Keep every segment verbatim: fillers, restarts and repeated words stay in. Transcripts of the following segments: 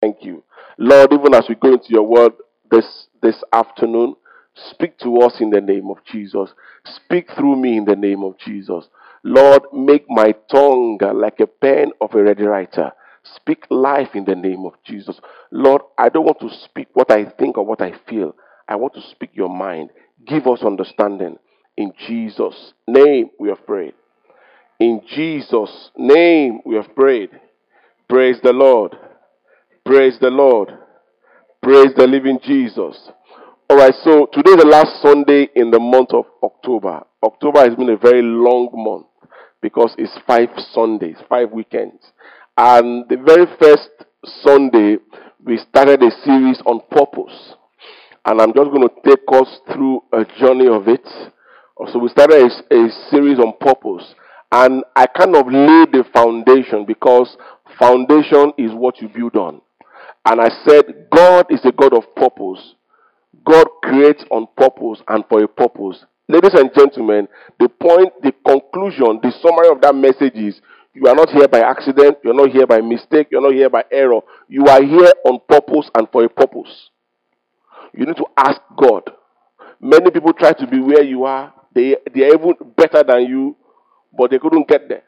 Thank you. Lord, even as we go into your word this, this afternoon, speak to us in the name of Jesus. Speak through me in the name of Jesus. Lord, make my tongue like a pen of a ready writer. Speak life in the name of Jesus. Lord, I don't want to speak what I think or what I feel. I want to speak your mind. Give us understanding. In Jesus' name we have prayed. In Jesus' name we have prayed. Praise the Lord. Praise the Lord. Praise the living Jesus. Alright, so today is the last Sunday in the month of October. October has been a very long month because it's five Sundays, five weekends. And the very first Sunday, we started a series on purpose. And I'm just going to take us through a journey of it. So we started a, a series on purpose. And I kind of laid the foundation because foundation is what you build on. And I said, God is a God of purpose. God creates on purpose and for a purpose. Ladies and gentlemen, the point, the conclusion, the summary of that message is, you are not here by accident, you are not here by mistake, you are not here by error. You are here on purpose and for a purpose. You need to ask God. Many people try to be where you are. They, they are even better than you, but they couldn't get there.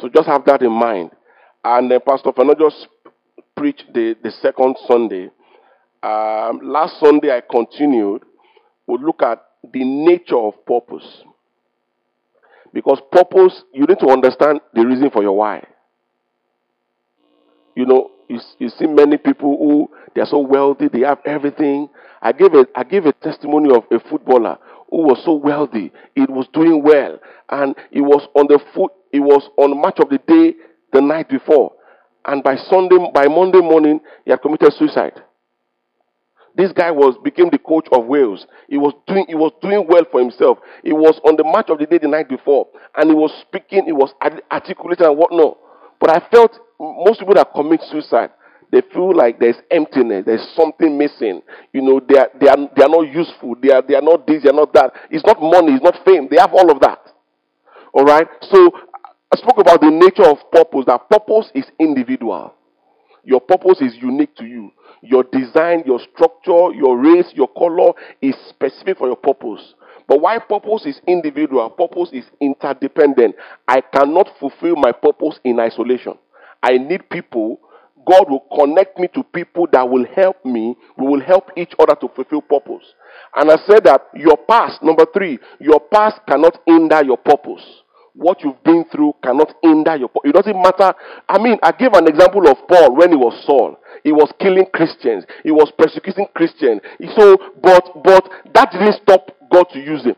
So just have that in mind. And then Pastor Fernando just preached the, the second Sunday. Um, last Sunday I continued. We'll look at the nature of purpose. Because purpose, you need to understand the reason for your why. You know, you, you see many people who, they are so wealthy, they have everything. I gave a, I gave a testimony of a footballer who was so wealthy. It was doing well. And it was on the foot, it was on match of the day the night before. And by Sunday, by Monday morning, he had committed suicide. This guy was became the coach of Wales. He was doing he was doing well for himself. He was on the match of the day the night before, and he was speaking, he was articulating and whatnot. But I felt most people that commit suicide, they feel like there's emptiness, there's something missing. You know, they are they are they are not useful. They are they are not this, they are not that. It's not money, it's not fame. They have all of that. All right. So I spoke about the nature of purpose. That purpose is individual. Your purpose is unique to you. Your design, your structure, your race, your color is specific for your purpose. But why purpose is individual? Purpose is interdependent. I cannot fulfill my purpose in isolation. I need people. God will connect me to people that will help me. We will help each other to fulfill purpose. And I said that your past, number three, your past cannot hinder your purpose. What you've been through cannot hinder your purpose. It doesn't matter. I mean, I gave an example of Paul when he was Saul. He was killing Christians. He was persecuting Christians. So, but but that didn't stop God to use him.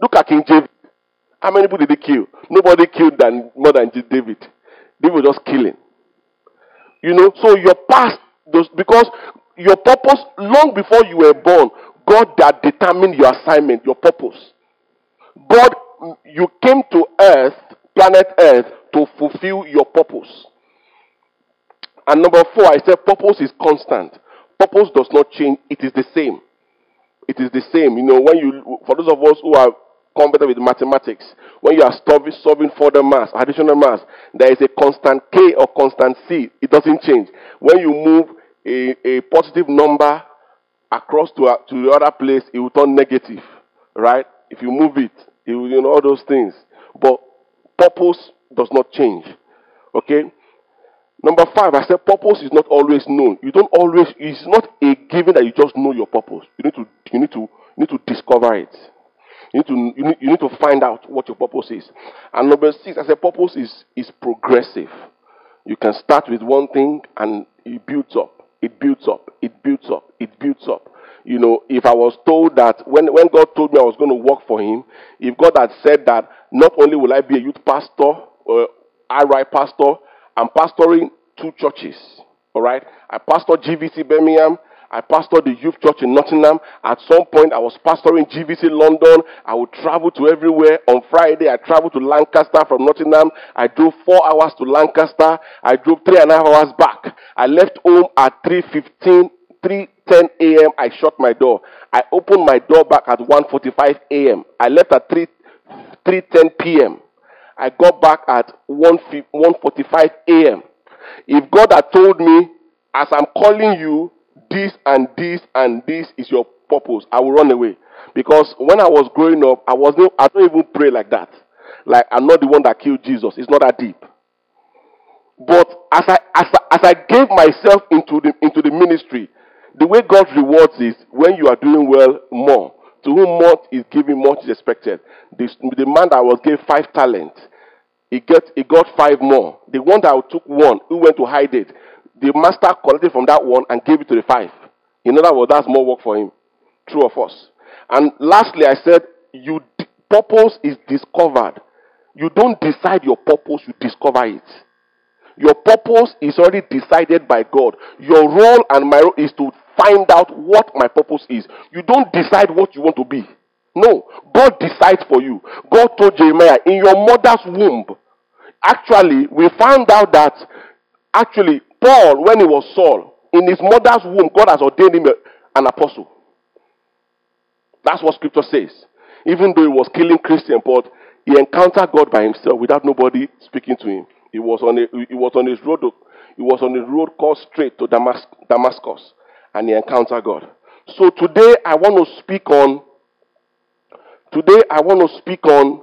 Look at King David. How many people did he kill? Nobody killed than, more than David. They were just killing. You know, so your past, because your purpose, long before you were born, God that determined your assignment, your purpose. God You came to earth, planet earth, to fulfill your purpose. And number four, I said purpose is constant. Purpose does not change. It is the same. It is the same. You know, when you, for those of us who are competent with mathematics, when you are solving, solving further mass, additional mass, there is a constant K or constant C. It doesn't change. When you move a, a positive number across to, a, to the other place, it will turn negative, right? If you move it. You know, all those things. But purpose does not change. Okay? Number five, I said purpose is not always known. You don't always, it's not a given that you just know your purpose. You need to you need to you need to discover it. You need to you need, you need to find out what your purpose is. And number six, I said purpose is is progressive. You can start with one thing and it builds up. It builds up. It builds up. It builds up. You know, if I was told that, when, when God told me I was going to work for him, if God had said that not only will I be a youth pastor, uh, R I pastor, I'm pastoring two churches, all right? I pastor G V C Birmingham, I pastored the youth church in Nottingham. At some point, I was pastoring G V C London. I would travel to everywhere. On Friday, I traveled to Lancaster from Nottingham. I drove four hours to Lancaster. I drove three and a half hours back. I left home at three fifteen, three ten a.m. I shut my door. I opened my door back at one forty-five a.m. I left at three ten p.m. I got back at one forty-five a.m. If God had told me As I'm calling you, this and this and this is your purpose, I will run away. Because when I was growing up, I wasn't, I don't even pray like that. Like, I'm not the one that killed Jesus. It's not that deep. But as I as I, as I gave myself into the into the ministry, the way God rewards is when you are doing well, more. To whom much is given, much is expected. This, the man that was given five talents, he got he got five more. The one that took one, who went to hide it, the master collected from that one and gave it to the five. In other words, that's more work for him. True of us. And lastly, I said, you purpose is discovered. You don't decide your purpose; you discover it. Your purpose is already decided by God. Your role and my role is to find out what my purpose is. You don't decide what you want to be. No. God decides for you. God told Jeremiah, in your mother's womb, actually, we found out that, actually, Paul, when he was Saul, in his mother's womb, God has ordained him an apostle. That's what scripture says. Even though he was killing Christians, but he encountered God by himself without nobody speaking to him. He was on a, he was on his road. He was on a road called straight to Damas, Damascus, and he encountered God. So today I want to speak on. Today I want to speak on.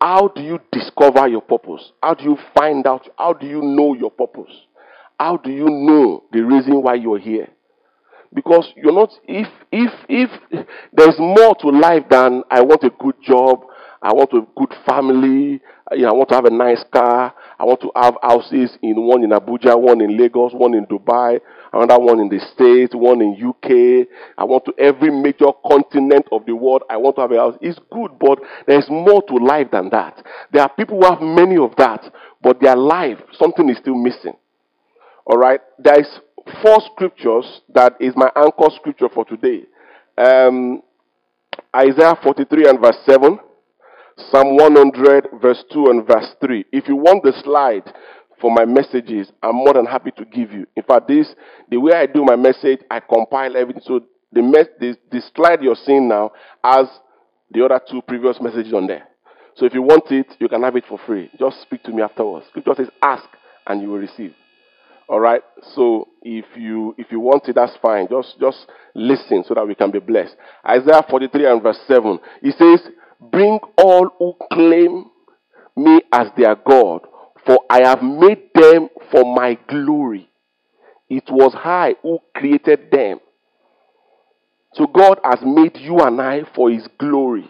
How do you discover your purpose? How do you find out? How do you know your purpose? How do you know the reason why you're here? Because you're not. If if if there's more to life than I want a good job, I want a good family, you know, I want to have a nice car, I want to have houses, in one in Abuja, one in Lagos, one in Dubai, another one in the States, one in U K. I want to every major continent of the world, I want to have a house. It's good, but there's more to life than that. There are people who have many of that, but their life, something is still missing. All right? There is four scriptures that is my anchor scripture for today. Um, Isaiah forty-three and verse seven. Psalm one hundred, verse two and verse three. If you want the slide for my messages, I'm more than happy to give you. In fact, this the way I do my message, I compile everything. So the mes- the, the slide you're seeing now has the other two previous messages on there. So if you want it, you can have it for free. Just speak to me afterwards. Scripture says, ask and you will receive. All right? So if you if you want it, that's fine. Just, just listen so that we can be blessed. Isaiah forty-three and verse seven. It says, bring all who claim me as their God, for I have made them for my glory. It was I who created them. So God has made you and I for his glory.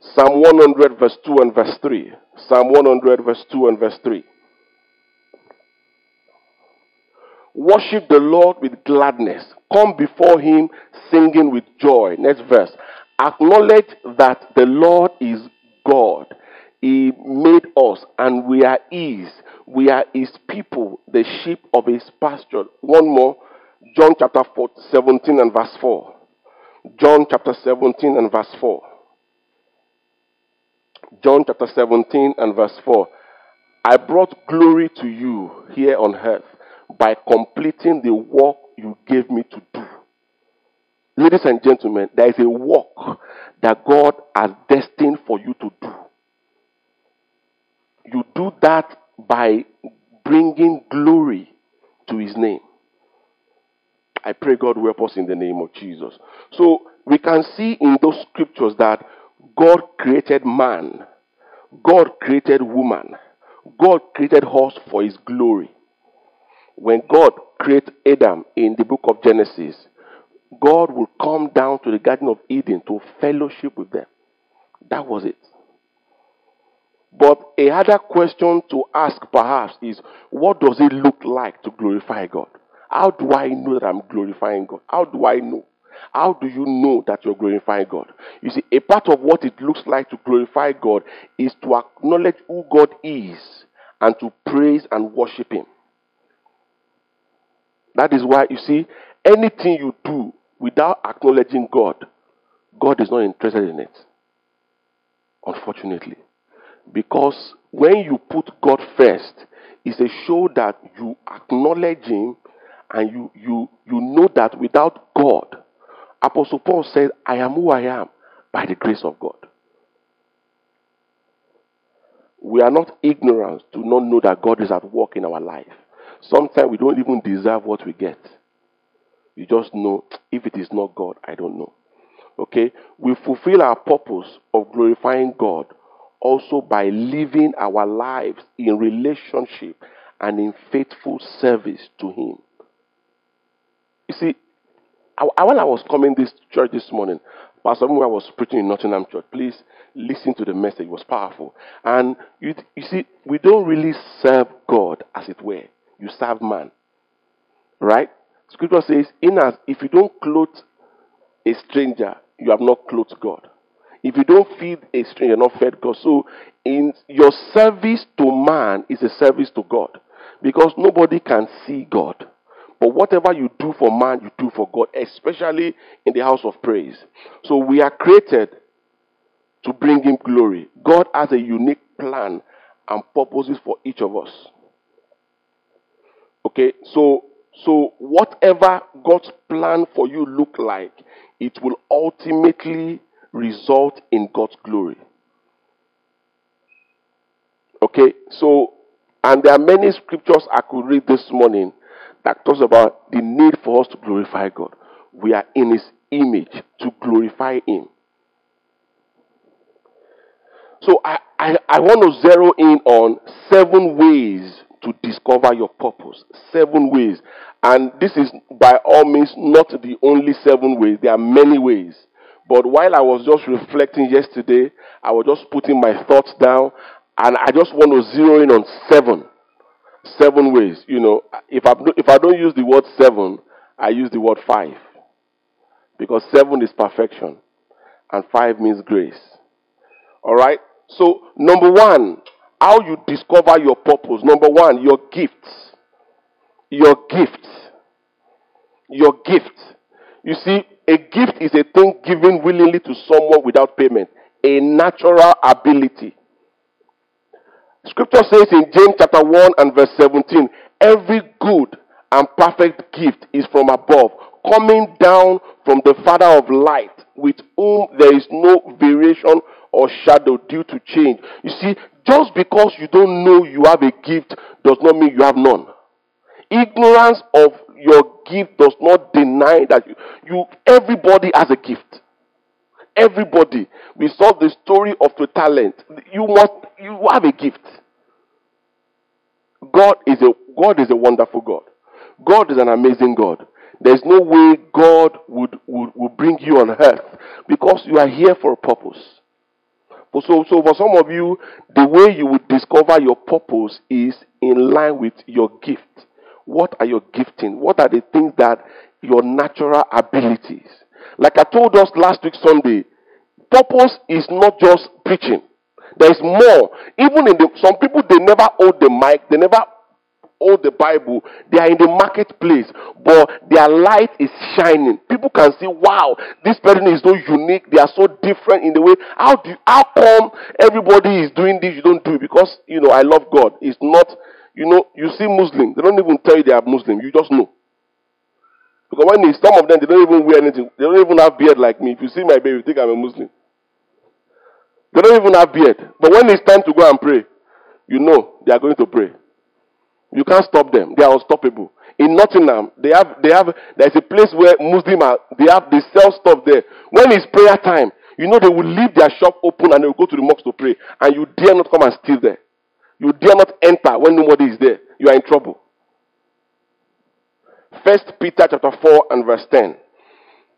Psalm one hundred verse two and verse three. Psalm one hundred verse two and verse three. Worship the Lord with gladness. Come before him singing with joy. Next verse. Acknowledge that the Lord is God. He made us and we are his. We are his people, the sheep of his pasture. One more. John chapter seventeen and verse four. John chapter seventeen and verse four. John chapter seventeen and verse four. I brought glory to you here on earth by completing the work you gave me to do. Ladies and gentlemen, there is a work that God has destined for you to do. You do that by bringing glory to his name. I pray God will help us in the name of Jesus. So we can see in those scriptures that God created man. God created woman. God created us for his glory. When God created Adam in the book of Genesis, God will come down to the Garden of Eden to fellowship with them. That was it. But another question to ask perhaps is, what does it look like to glorify God? How do I know that I'm glorifying God? How do I know? How do you know that you're glorifying God? You see, a part of what it looks like to glorify God is to acknowledge who God is and to praise and worship him. That is why, you see, anything you do without acknowledging God, God is not interested in it. Unfortunately. Because when you put God first, it's a show that you acknowledge him and you, you, you know that without God, Apostle Paul said, I am who I am by the grace of God. We are not ignorant to not know that God is at work in our life. Sometimes we don't even deserve what we get. You just know, if it is not God, I don't know. Okay? We fulfill our purpose of glorifying God also by living our lives in relationship and in faithful service to Him. You see, I, when I was coming this church this morning, Pastor Mwa was preaching in Nottingham Church. Please listen to the message. It was powerful. And you, you see, we don't really serve God, as it were. You serve man. Right? Scripture says, in us, if you don't clothe a stranger, you have not clothed God. If you don't feed a stranger, you have not fed God. So, in your service to man is a service to God. Because nobody can see God. But whatever you do for man, you do for God, especially in the house of praise. So we are created to bring Him glory. God has a unique plan and purposes for each of us. Okay, so so whatever God's plan for you look like, it will ultimately result in God's glory. Okay, so, and there are many scriptures I could read this morning that talks about the need for us to glorify God. We are in His image to glorify Him. So I, I, I want to zero in on seven ways to discover your purpose. Seven ways. And this is by all means not the only seven ways. There are many ways. But while I was just reflecting yesterday, I was just putting my thoughts down, and I just want to zero in on seven. Seven ways, you know. If I if I don't use the word seven, I use the word five, because seven is perfection, and five means grace. All right. So number one, how you discover your purpose. Number one, your gifts, your gift, your gift. You see, a gift is a thing given willingly to someone without payment, a natural ability. Scripture says in James chapter one and verse seventeen, every good and perfect gift is from above, coming down from the Father of light, with whom there is no variation or shadow due to change. You see, just because you don't know you have a gift does not mean you have none. Ignorance of your gift does not deny that you, you everybody has a gift. Everybody. We saw the story of the talent. You must, you have a gift. God is a God is a wonderful God. God is an amazing God. There's no way God would, would, would bring you on earth, because you are here for a purpose. So, so for some of you, the way you would discover your purpose is in line with your gift. What are your gifting? What are the things that your natural abilities? Like I told us last week Sunday, purpose is not just preaching. There is more. Even in the, some people, they never hold the mic, they never hold the Bible. They are in the marketplace, but their light is shining. People can see, wow, this person is so unique. They are so different in the way. How do? How come everybody is doing this? You don't do it because you know I love God. It's not, you know. You see Muslims, they don't even tell you they are Muslim. You just know. Because when some of them, they don't even wear anything. They don't even have beard like me. If you see my beard, you think I'm a Muslim. They don't even have beard. But when it's time to go and pray, you know they are going to pray. You can't stop them. They are unstoppable. In Nottingham, they have, they have, there is a place where Muslims are, they have, they sell stuff there. When it's prayer time, you know they will leave their shop open and they will go to the mosque to pray. And you dare not come and steal there. You dare not enter when nobody is there. You are in trouble. First Peter chapter four and verse ten.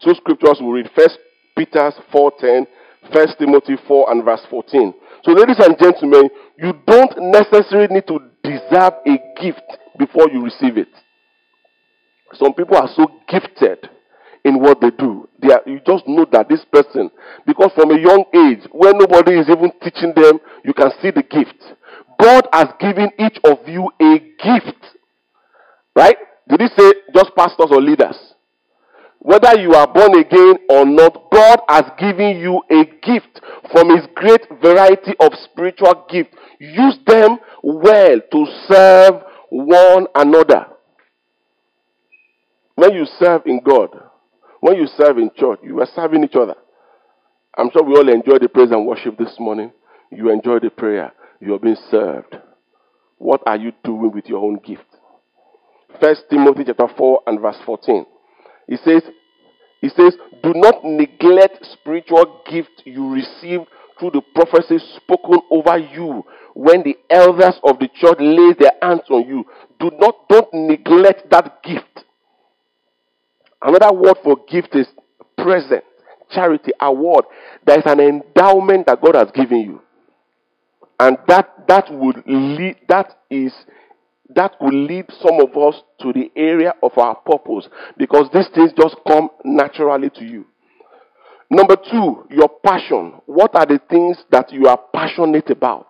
Two scriptures we read. First Peter four ten. First Timothy four and verse fourteen. So, ladies and gentlemen, you don't necessarily need to deserve a gift before you receive it. Some people are so gifted in what they do. They are, you just know that this person, because from a young age, where nobody is even teaching them, you can see the gift. God has given each of you a gift. Right? Did he say just pastors or leaders? Whether you are born again or not, God has given you a gift from His great variety of spiritual gifts. Use them well to serve one another. When you serve in God, when you serve in church, you are serving each other. I'm sure we all enjoyed the praise and worship this morning. You enjoyed the prayer. You are being served. What are you doing with your own gift? First Timothy chapter four and verse fourteen. It says, it says, do not neglect spiritual gift you received through the prophecy spoken over you when the elders of the church lay their hands on you. Do not, don't neglect that gift. Another word for gift is present, charity, award. There is an endowment that God has given you. And that that would lead, that is, that could lead some of us to the area of our purpose, because these things just come naturally to you. Number two, your passion. What are the things that you are passionate about?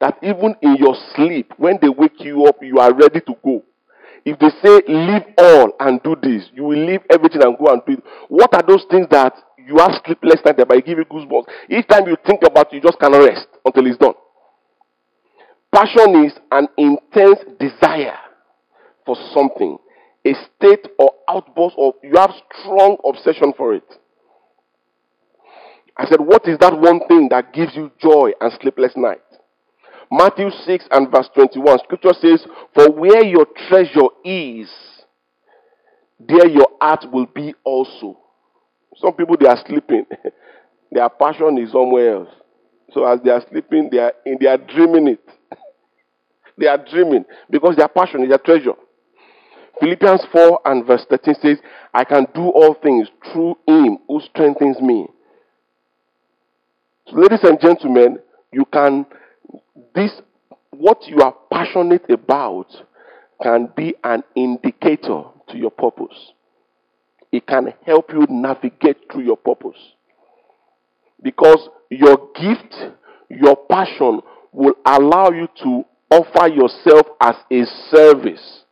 That even in your sleep, when they wake you up, you are ready to go. If they say, leave all and do this, you will leave everything and go and do it. What are those things that you have sleepless nights about? It gives you goosebumps. Each time you think about it, you just cannot rest until it's done. Passion is an intense desire for something, a state or outburst of, you have strong obsession for it. I said, what is that one thing that gives you joy and sleepless night? Matthew six and verse twenty-one, scripture says, for where your treasure is, there your heart will be also. Some people, they are sleeping. Their passion is somewhere else. So as they are sleeping, they are, in, they are dreaming it. They are dreaming because their passion is their treasure. Philippians four and verse thirteen says, I can do all things through him who strengthens me. So ladies and gentlemen, you can, this, what you are passionate about can be an indicator to your purpose. It can help you navigate through your purpose. Because your gift, your passion will allow you to offer yourself as a service.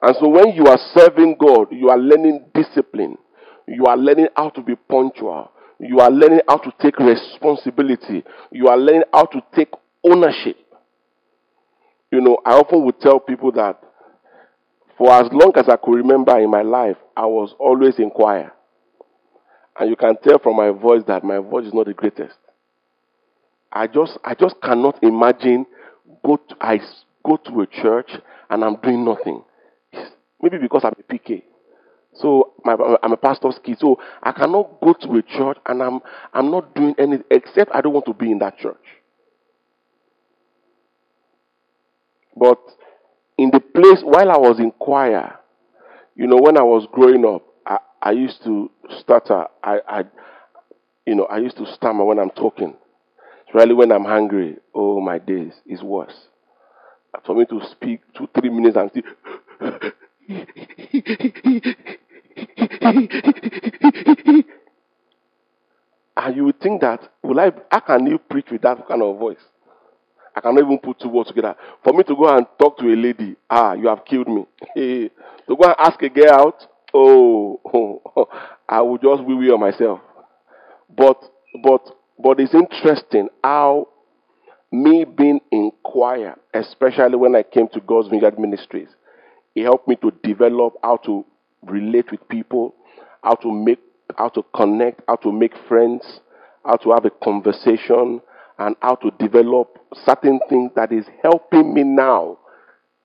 And so when you are serving God, you are learning discipline. You are learning how to be punctual. You are learning how to take responsibility. You are learning how to take ownership. You know, I often would tell people that for as long as I could remember in my life, I was always in choir. And you can tell from my voice that my voice is not the greatest. I just, I just cannot imagine go to, I go to a church and I'm doing nothing. Maybe because I'm a P K. So my, I'm a pastor's kid. So I cannot go to a church and I'm I'm not doing anything except I don't want to be in that church. But in the place while I was in choir, you know, when I was growing up, I, I used to stutter. I, I you know I used to stammer when I'm talking. Really, when I'm hungry, oh my days, it's worse. For me to speak two, three minutes and still. And you would think that, will I, how can you preach with that kind of voice? I cannot even put two words together. For me to go and talk to a lady, ah, you have killed me. To go and ask a girl out, oh, oh, oh I would just wee wee on myself. But, but, but it's interesting how me being in choir, especially when I came to God's Vineyard Ministries, it helped me to develop how to relate with people, how to make, how to connect, how to make friends, how to have a conversation, and how to develop certain things that is helping me now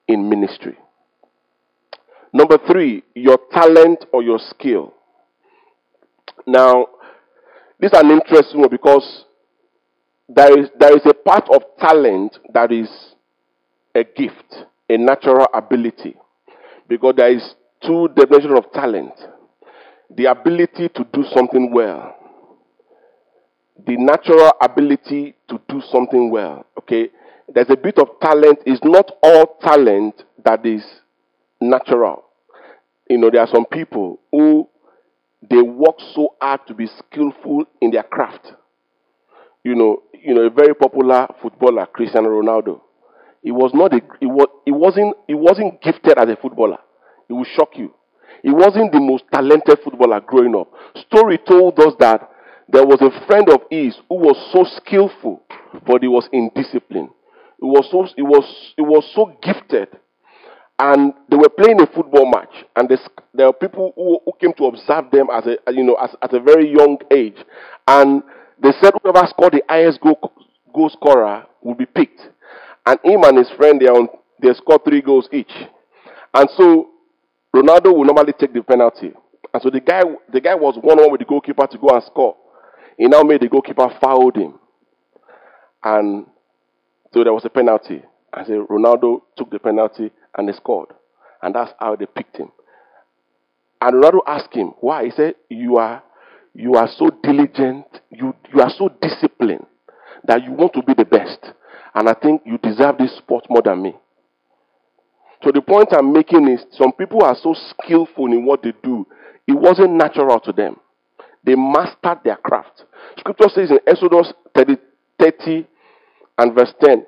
in ministry. Number three, your talent or your skill. Now, this is an interesting one because there is, there is a part of talent that is a gift, a natural ability. Because there is two definitions of talent. The ability to do something well. The natural ability to do something well. Okay? There's a bit of talent. It's not all talent that is natural. You know, there are some people who they work so hard to be skillful in their craft. You know, you know, a very popular footballer, Cristiano Ronaldo. He was not a, he was, he wasn't, he wasn't gifted as a footballer. It will shock you. He wasn't the most talented footballer growing up. Story told us that there was a friend of his who was so skillful, but he was indisciplined. He was so, he was, he was so gifted. And they were playing a football match, and there were people who, who came to observe them as a, you know, as, at a very young age. And they said whoever scored the highest goal, goal scorer would be picked. And him and his friend, they, on, they scored three goals each. And so Ronaldo will normally take the penalty. And so the guy the guy was one-on-one with the goalkeeper to go and score. He now made the goalkeeper foul him. And so there was a penalty. And so Ronaldo took the penalty and they scored. And that's how they picked him. And Ronaldo asked him, why? He said, you are you are so diligent, you, you are so disciplined that you want to be the best. And I think you deserve this sport more than me. So the point I'm making is some people are so skillful in what they do, it wasn't natural to them. They mastered their craft. Scripture says in Exodus thirty, thirty and verse ten,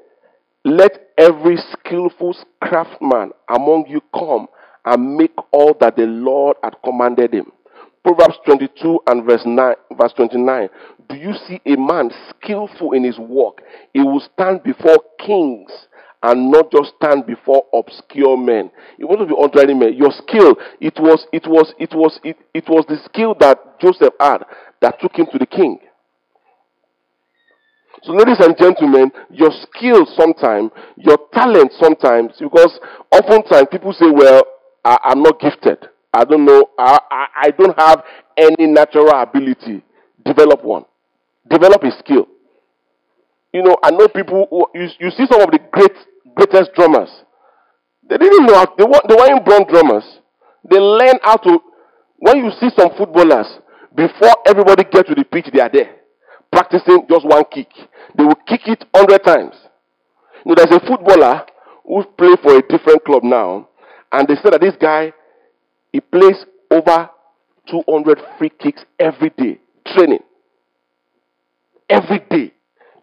let every skillful craftsman among you come and make all that the Lord had commanded him. Proverbs twenty-two and verse nine, verse twenty-nine. Do you see a man skillful in his work? He will stand before kings and not just stand before obscure men. It wasn't be ordinary men. Your skill, it was, it was, it was, it, it was the skill that Joseph had that took him to the king. So, ladies and gentlemen, your skill sometimes, your talent sometimes, because oftentimes people say, well, I, I'm not gifted. I don't know. I, I, I don't have any natural ability. Develop one. Develop a skill. You know, I know people who, you, you see some of the great, greatest drummers. They didn't know, how, they, were, they weren't born drummers. They learn how to, when you see some footballers, before everybody gets to the pitch, they are there. Practicing just one kick. They will kick it one hundred times. You know, there's a footballer who plays for a different club now, and they said that this guy, he plays over two hundred free kicks every day. Training. Every day.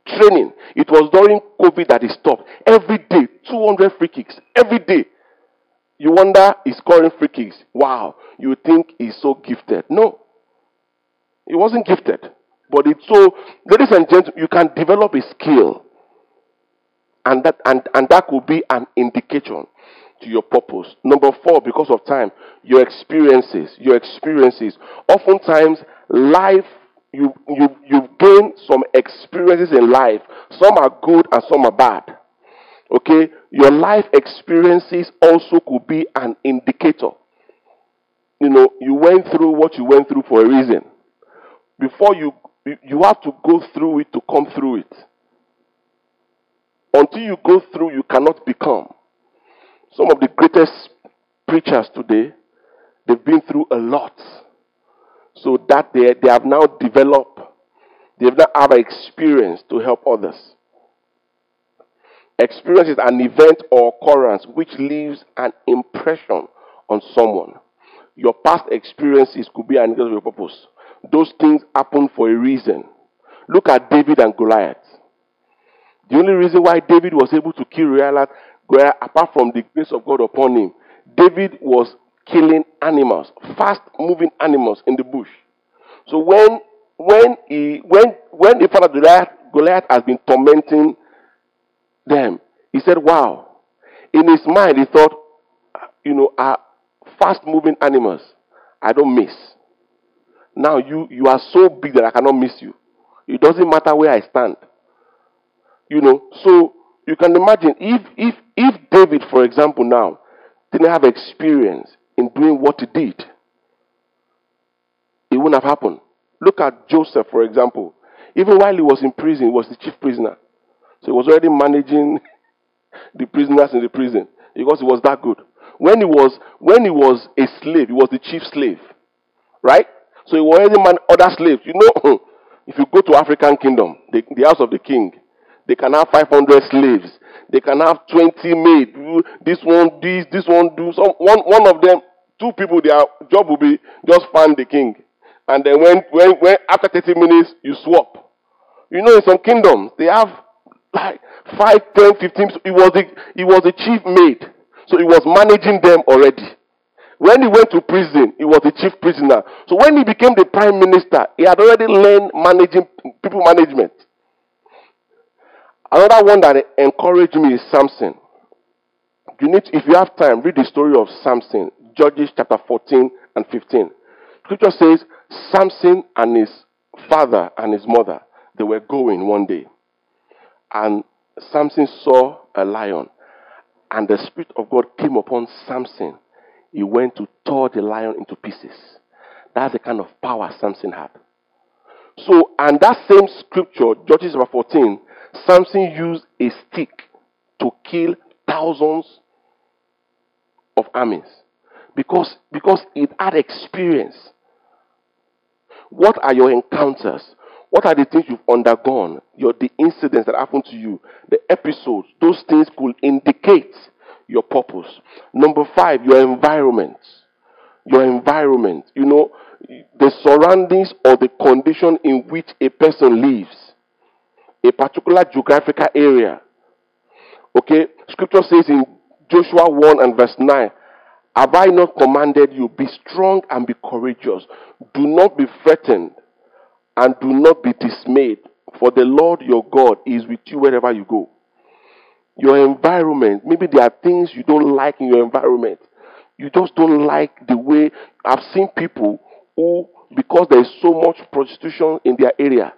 Training. It was during COVID that he stopped. Every day, two hundred free kicks. Every day. You wonder, he's scoring free kicks. Wow. You think he's so gifted. No. He wasn't gifted. But it's so, ladies and gentlemen, you can develop a skill. And that, and, and that could be an indication to your purpose. Number four, because of time, your experiences, your experiences. Oftentimes, life, you you you gain some experiences in life. Some are good and some are bad. Okay, your life experiences also could be an indicator. You know, you went through what you went through for a reason. Before you you have to go through it to come through it. Until you go through, you cannot become. Some of the greatest preachers today, they've been through a lot. So that they, they have now developed, they have now have experience to help others. Experience is an event or occurrence which leaves an impression on someone. Your past experiences could be an indicator of your purpose. Those things happen for a reason. Look at David and Goliath. The only reason why David was able to kill Goliath, where apart from the grace of God upon him, David was killing animals, fast-moving animals in the bush. So when when he when when he found out Goliath, Goliath has been tormenting them, he said, "Wow!" In his mind, he thought, "You know, uh, fast-moving animals, I don't miss. Now you you are so big that I cannot miss you. It doesn't matter where I stand. You know, so." You can imagine, if if if David, for example, now, didn't have experience in doing what he did, it wouldn't have happened. Look at Joseph, for example. Even while he was in prison, he was the chief prisoner. So he was already managing the prisoners in the prison because he was that good. When he was when he was a slave, he was the chief slave. Right? So he was already managing other slaves. You know, if you go to African kingdom, the, the house of the king, they can have five hundred slaves. They can have twenty maids. This one, this, this one, do some. One, one of them, two people, their job will be just fan the king. And then when, when, when after thirty minutes, you swap. You know, in some kingdoms, they have like five, ten, fifteen. So it was the, it was the chief maid. So he was managing them already. When he went to prison, he was the chief prisoner. So when he became the prime minister, he had already learned managing people management. Another one that encouraged me is Samson. You need to, if you have time, read the story of Samson, Judges chapter fourteen and fifteen. Scripture says, Samson and his father and his mother, they were going one day. And Samson saw a lion. And the Spirit of God came upon Samson. He went to tore the lion into pieces. That's the kind of power Samson had. So, and that same scripture, Judges chapter fourteen, Samson used a stick to kill thousands of armies. Because, because it had experience. What are your encounters? What are the things you've undergone? Your, the incidents that happened to you, the episodes, those things could indicate your purpose. Number five, your environment. Your environment. You know, the surroundings or the condition in which a person lives. A particular geographical area. Okay? Scripture says in Joshua one and verse nine, have I not commanded you, be strong and be courageous. Do not be frightened. And do not be dismayed, for the Lord your God is with you wherever you go. Your environment, maybe there are things you don't like in your environment. You just don't like the way. I've seen people who, because there is so much prostitution in their area,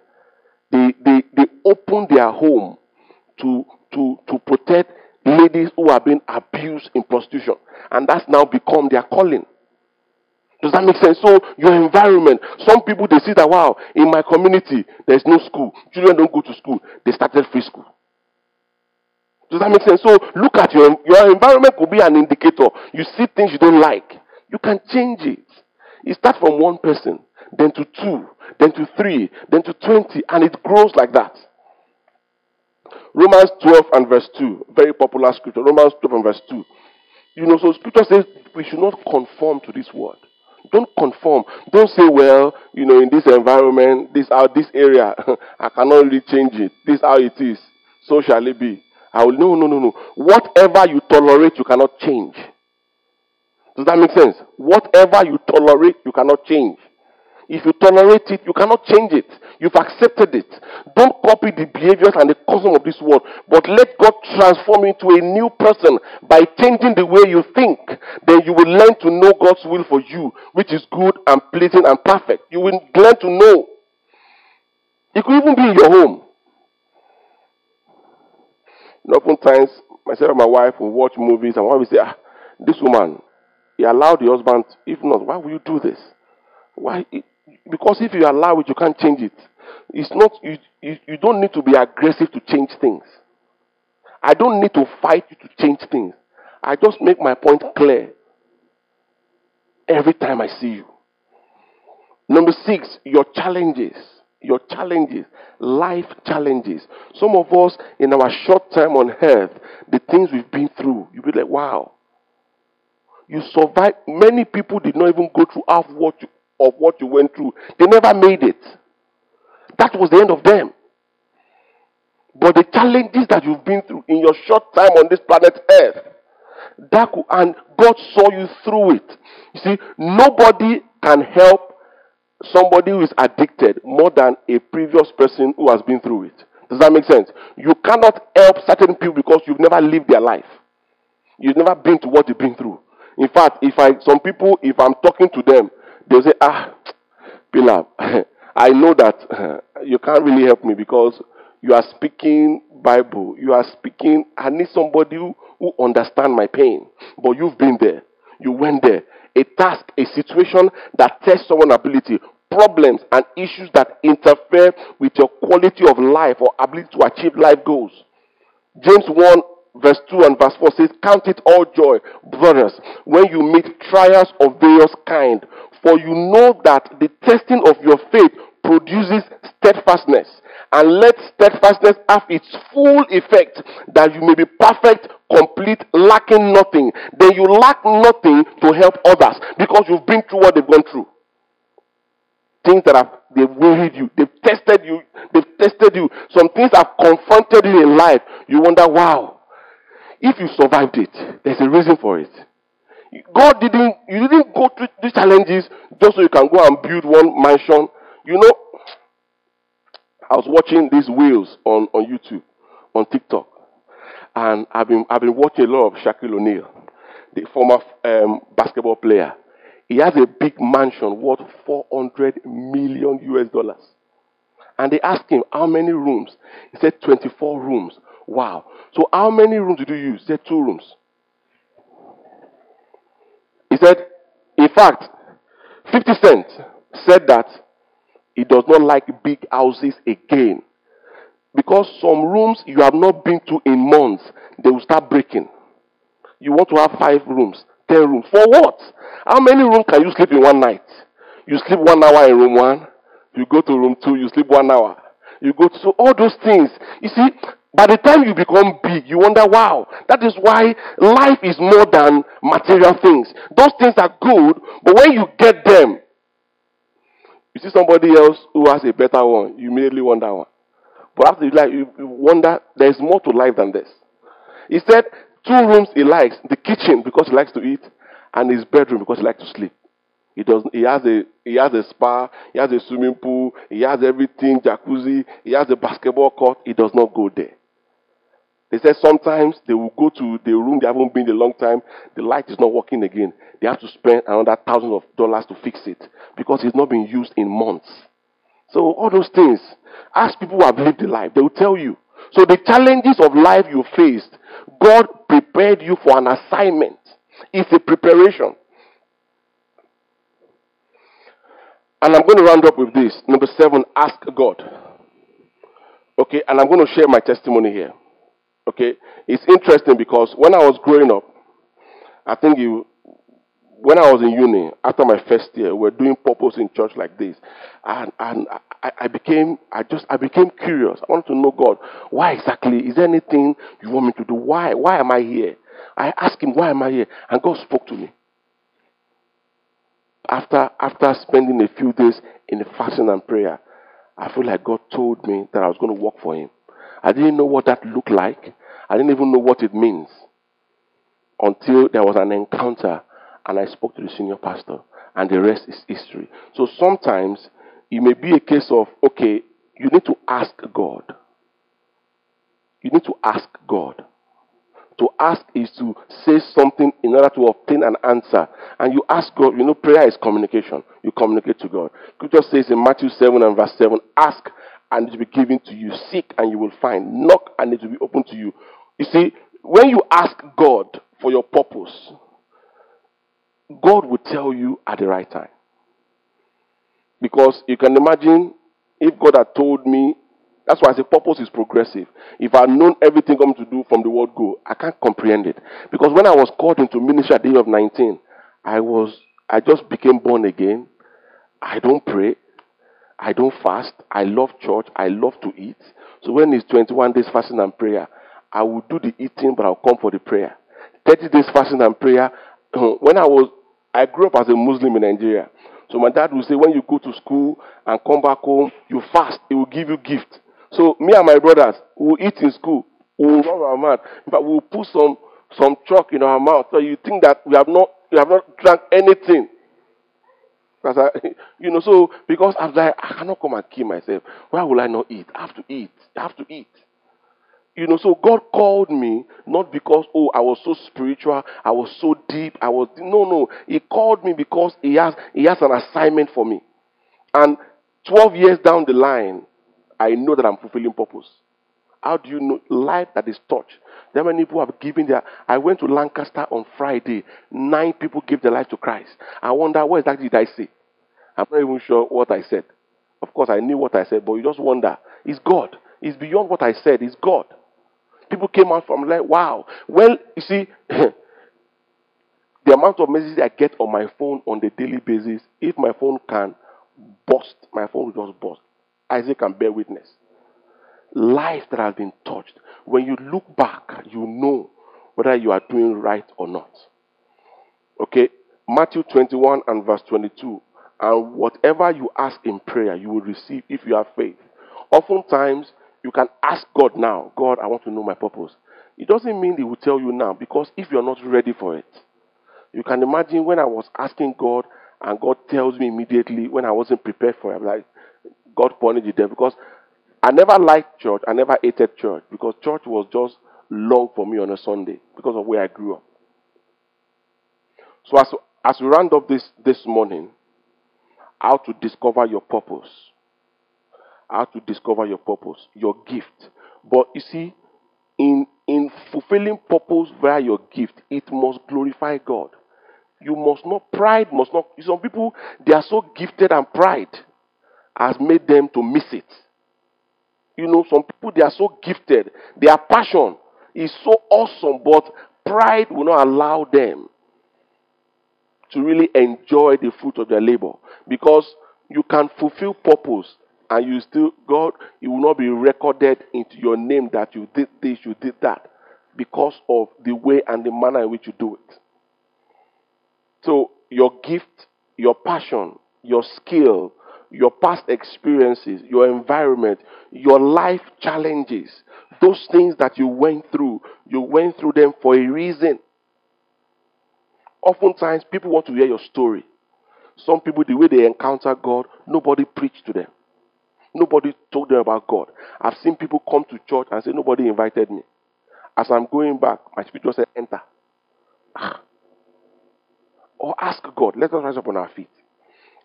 they they, they open their home to, to, to protect ladies who are being abused in prostitution. And that's now become their calling. Does that make sense? So, your environment. Some people, they see that, wow, in my community, there's no school. Children don't go to school. They started free school. Does that make sense? So, look at your, your environment could be an indicator. You see things you don't like. You can change it. It starts from one person, then to two, then to three, then to twenty, and it grows like that. Romans twelve and verse two. Very popular scripture. Romans twelve and verse two. You know, so scripture says we should not conform to this world. Don't conform. Don't say, well, you know, in this environment, this out, this area, I cannot really change it. This how it is. So shall it be. I will, no, no, no, no. Whatever you tolerate, you cannot change. Does that make sense? Whatever you tolerate, you cannot change. If you tolerate it, you cannot change it. You've accepted it. Don't copy the behaviors and the custom of this world, but let God transform you into a new person by changing the way you think. Then you will learn to know God's will for you, which is good and pleasing and perfect. You will learn to know. It could even be in your home. And oftentimes, myself and my wife will watch movies, and one will say, ah, this woman, he allowed the husband, if not, why would you do this? Why? It, because if you allow it, you can't change it. It's not you, you. You don't need to be aggressive to change things. I don't need to fight you to change things. I just make my point clear every time I see you. Number six, your challenges. Your challenges, life challenges. Some of us in our short time on earth, the things we've been through, you'll be like, wow. You survived. Many people did not even go through half what you. Of what you went through. They never made it. That was the end of them. But the challenges that you've been through in your short time on this planet Earth, that could, and God saw you through it. You see, nobody can help somebody who is addicted more than a previous person who has been through it. Does that make sense? You cannot help certain people because you've never lived their life. You've never been to what they've been through. In fact, if I some people, if I'm talking to them, they'll say, ah, Pilaf, I know that you can't really help me because you are speaking Bible. You are speaking, I need somebody who, who understands my pain. But you've been there. You went there. A task, a situation that tests someone's ability, problems and issues that interfere with your quality of life or ability to achieve life goals. James one, verse two and verse four says, count it all joy, brothers, when you meet trials of various kinds. For you know that the testing of your faith produces steadfastness. And let steadfastness have its full effect, that you may be perfect, complete, lacking nothing. Then you lack nothing to help others, because you've been through what they've gone through. Things that have, they've worried you, they've tested you, they've tested you. Some things have confronted you in life. You wonder, wow, if you survived it, there's a reason for it. God didn't, you didn't go through these challenges just so you can go and build one mansion. You know, I was watching these wheels on, on YouTube, on TikTok. And I've been, I've been watching a lot of Shaquille O'Neal, the former um, basketball player. He has a big mansion worth four hundred million U S dollars. And they asked him, how many rooms? He said, twenty-four rooms. Wow. So how many rooms did you use? He said, two rooms. disappointed. In fact, fifty cent said that he does not like big houses again. Because some rooms you have not been to in months, they will start breaking. You want to have five rooms, ten rooms. For what? How many rooms can you sleep in one night? You sleep one hour in room one. You go to room two, you sleep one hour. You go to so all those things. You see, by the time you become big, you wonder, wow. That is why life is more than material things. Those things are good, but when you get them, you see somebody else who has a better one, you immediately wonder one. But after you, like, you wonder, there is more to life than this. He said, two rooms he likes, the kitchen because he likes to eat, and his bedroom because he likes to sleep. He does. He has a. He has a spa. He has a swimming pool. He has everything. Jacuzzi. He has a basketball court. He does not go there. They said sometimes they will go to the room they haven't been in a long time. The light is not working again. They have to spend another thousands of dollars to fix it because it's not been used in months. So all those things. Ask people who have lived the life. They will tell you. So the challenges of life you faced, God prepared you for an assignment. It's a preparation. And I'm going to round up with this. Number seven, ask God. Okay, and I'm going to share my testimony here. Okay, it's interesting because when I was growing up, I think you, when I was in uni, after my first year, we were doing purpose in church like this. And, and I, I became, I just, I became curious. I wanted to know God. Why exactly? Is there anything you want me to do? Why? Why am I here? I asked him, why am I here? And God spoke to me. After after spending a few days in fasting and prayer, I feel like God told me that I was going to work for him. I didn't know what that looked like. I didn't even know what it means until there was an encounter and I spoke to the senior pastor, and the rest is history. So sometimes it may be a case of, okay, you need to ask God. You need to ask God. To ask is to say something in order to obtain an answer. And you ask God, you know, prayer is communication. You communicate to God. Scripture says in Matthew seven and verse seven, ask and it will be given to you. Seek and you will find. Knock and it will be opened to you. You see, when you ask God for your purpose, God will tell you at the right time. Because you can imagine if God had told me, that's why I say purpose is progressive. If I've known everything I'm to do from the word go, I can't comprehend it. Because when I was called into ministry at the age of nineteen, I was I just became born again. I don't pray. I don't fast. I love church. I love to eat. So when it's twenty-one days fasting and prayer, I will do the eating, but I'll come for the prayer. thirty days fasting and prayer. When I was, I grew up as a Muslim in Nigeria. So my dad would say, when you go to school and come back home, you fast. It will give you gift. So me and my brothers, we eat in school, we rub our mouth, but we put some some chalk in our mouth. So you think that we have not we have not drank anything. Because I, you know, so because I was like, I cannot come and kill myself. Why will I not eat? I have to eat. I have to eat. You know, so God called me not because, oh, I was so spiritual, I was so deep, I was no, no. He called me because he has he has an assignment for me. And twelve years down the line, I know that I'm fulfilling purpose. How do you know? Life that is touched. There are many people have given their... I went to Lancaster on Friday. Nine people gave their life to Christ. I wonder, what exactly did I say? I'm not even sure what I said. Of course, I knew what I said, but you just wonder. It's God. It's beyond what I said. It's God. People came out from like, wow. Well, you see, the amount of messages I get on my phone on a daily basis, if my phone can burst, my phone will just burst. Isaac can bear witness. Life that has been touched. When you look back, you know whether you are doing right or not. Okay? Matthew twenty-one and verse twenty-two. And whatever you ask in prayer, you will receive if you have faith. Oftentimes, you can ask God now, God, I want to know my purpose. It doesn't mean he will tell you now, because if you're not ready for it, you can imagine when I was asking God, and God tells me immediately when I wasn't prepared for it, I'm like, God punished it there because I never liked church. I never hated church because church was just long for me on a Sunday because of where I grew up. So as, as we round up this, this morning, how to discover your purpose. How to discover your purpose, your gift. But you see, in, in fulfilling purpose via your gift, it must glorify God. You must not, pride must not. Some people, they are so gifted and pride has made them to miss it. You know, some people, they are so gifted. Their passion is so awesome, but pride will not allow them to really enjoy the fruit of their labor. Because you can fulfill purpose and you still, God, it will not be recorded into your name that you did this, you did that, because of the way and the manner in which you do it. So your gift, your passion, your skill, your past experiences, your environment, your life challenges, those things that you went through, you went through them for a reason. Oftentimes, people want to hear your story. Some people, the way they encounter God, nobody preached to them. Nobody told them about God. I've seen people come to church and say, nobody invited me. As I'm going back, my spirit just said, enter. Or ask God, let us rise up on our feet.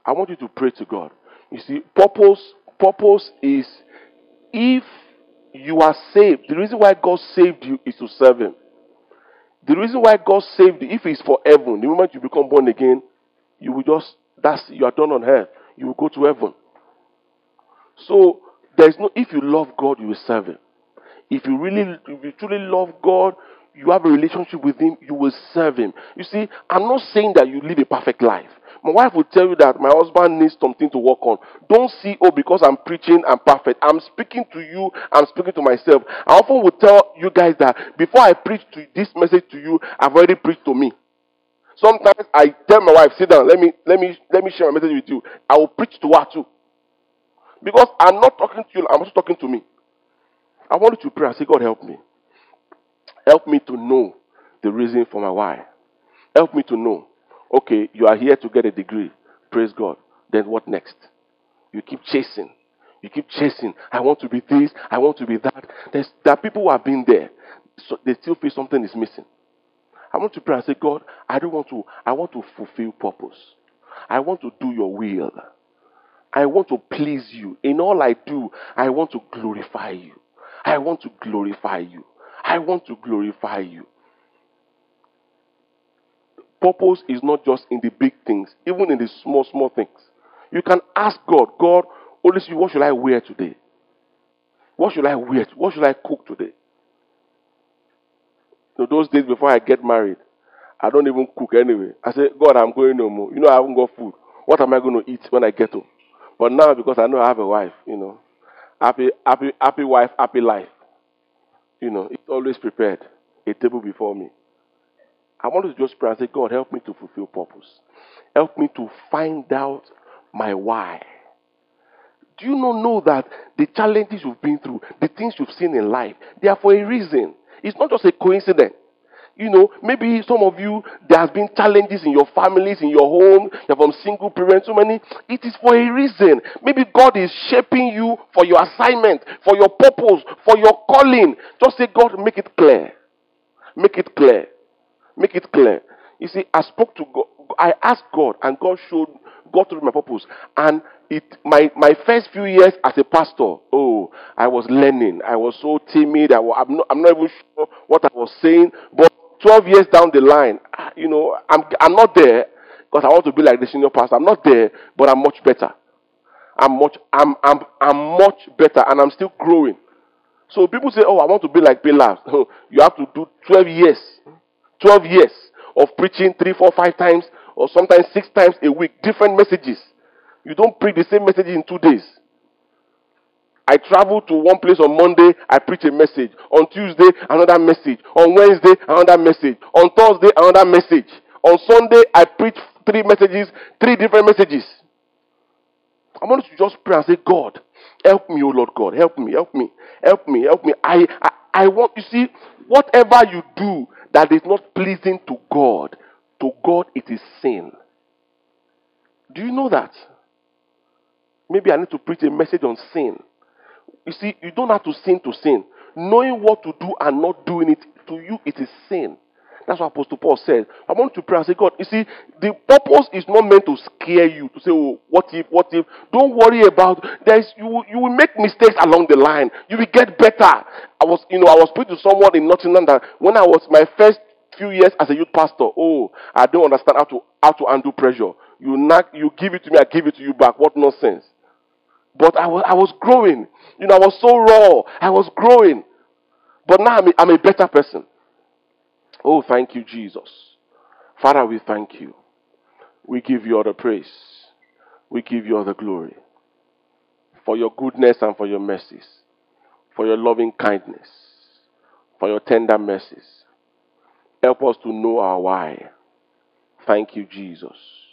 I want you to pray to God. You see, purpose, purpose is, if you are saved, the reason why God saved you is to serve him. The reason why God saved you, if it's for heaven, the moment you become born again, you will just, that's, you are done on earth. You will go to heaven. So, there's no, if you love God, you will serve him. If you really, if you truly love God, you have a relationship with him, you will serve him. You see, I'm not saying that you live a perfect life. My wife will tell you that my husband needs something to work on. Don't see, oh, because I'm preaching, I'm perfect. I'm speaking to you, I'm speaking to myself. I often will tell you guys that before I preach to this message to you, I've already preached to me. Sometimes I tell my wife, sit down, let me, let me, let me share my message with you. I will preach to her too. Because I'm not talking to you, I'm also talking to me. I want you to pray and say, God, help me. Help me to know the reason for my why. Help me to know. Okay, you are here to get a degree. Praise God. Then what next? You keep chasing. You keep chasing. I want to be this. I want to be that. There's, there are people who have been there. So they still feel something is missing. I want to pray and say, God, I don't want to. I want to fulfill purpose. I want to do your will. I want to please you. In all I do, I want to glorify you. I want to glorify you. I want to glorify you. Purpose is not just in the big things, even in the small, small things. You can ask God, God, Holy Spirit, what should I wear today? What should I wear? What should I cook today? So those days before I get married, I don't even cook anyway. I say, God, I'm going no more. You know, I haven't got food. What am I going to eat when I get home? But now, because I know I have a wife, you know, happy, happy, happy wife, happy life. You know, it's always prepared, a table before me. I want to just pray and say, God, help me to fulfill purpose. Help me to find out my why. Do you not know that the challenges you've been through, the things you've seen in life, they are for a reason? It's not just a coincidence. You know, maybe some of you, there has been challenges in your families, in your home, you're from single parents, so many. It is for a reason. Maybe God is shaping you for your assignment, for your purpose, for your calling. Just say, God, make it clear. Make it clear. Make it clear. You see, I spoke to God. I asked God, and God showed, God through my purpose. And it, my, my first few years as a pastor, oh, I was learning. I was so timid. I was, I'm, not, I'm not even sure what I was saying. But twelve years down the line, you know, I'm I'm not there because I want to be like the senior pastor. I'm not there, but I'm much better. I'm much I'm I'm I'm much better, and I'm still growing. So people say, "Oh, I want to be like Pillar." You have to do twelve years, twelve years of preaching three, four, five times, or sometimes six times a week, different messages. You don't preach the same message in two days. I travel to one place on Monday, I preach a message. On Tuesday, another message. On Wednesday, another message. On Thursday, another message. On Sunday, I preach three messages, three different messages. I want you to just pray and say, God, help me, oh Lord God. Help me, help me, help me, help me. I, I, I want, you see, whatever you do that is not pleasing to God, to God it is sin. Do you know that? Maybe I need to preach a message on sin. You see, you don't have to sin to sin. Knowing what to do and not doing it, to you, it is sin. That's what Apostle Paul said. I want to pray and say, God, you see, the purpose is not meant to scare you, to say, oh, what if, what if. Don't worry about, there's, you, you will make mistakes along the line. You will get better. I was, you know, I was speaking to someone in Nottingham that when I was, my first few years as a youth pastor, oh, I don't understand how to how to undo pressure. You not, you give it to me, I give it to you back. What nonsense. But I was, I was growing. You know, I was so raw. I was growing. But now I'm a, I'm a better person. Oh, thank you, Jesus. Father, we thank you. We give you all the praise. We give you all the glory. For your goodness and for your mercies. For your loving kindness. For your tender mercies. Help us to know our why. Thank you, Jesus.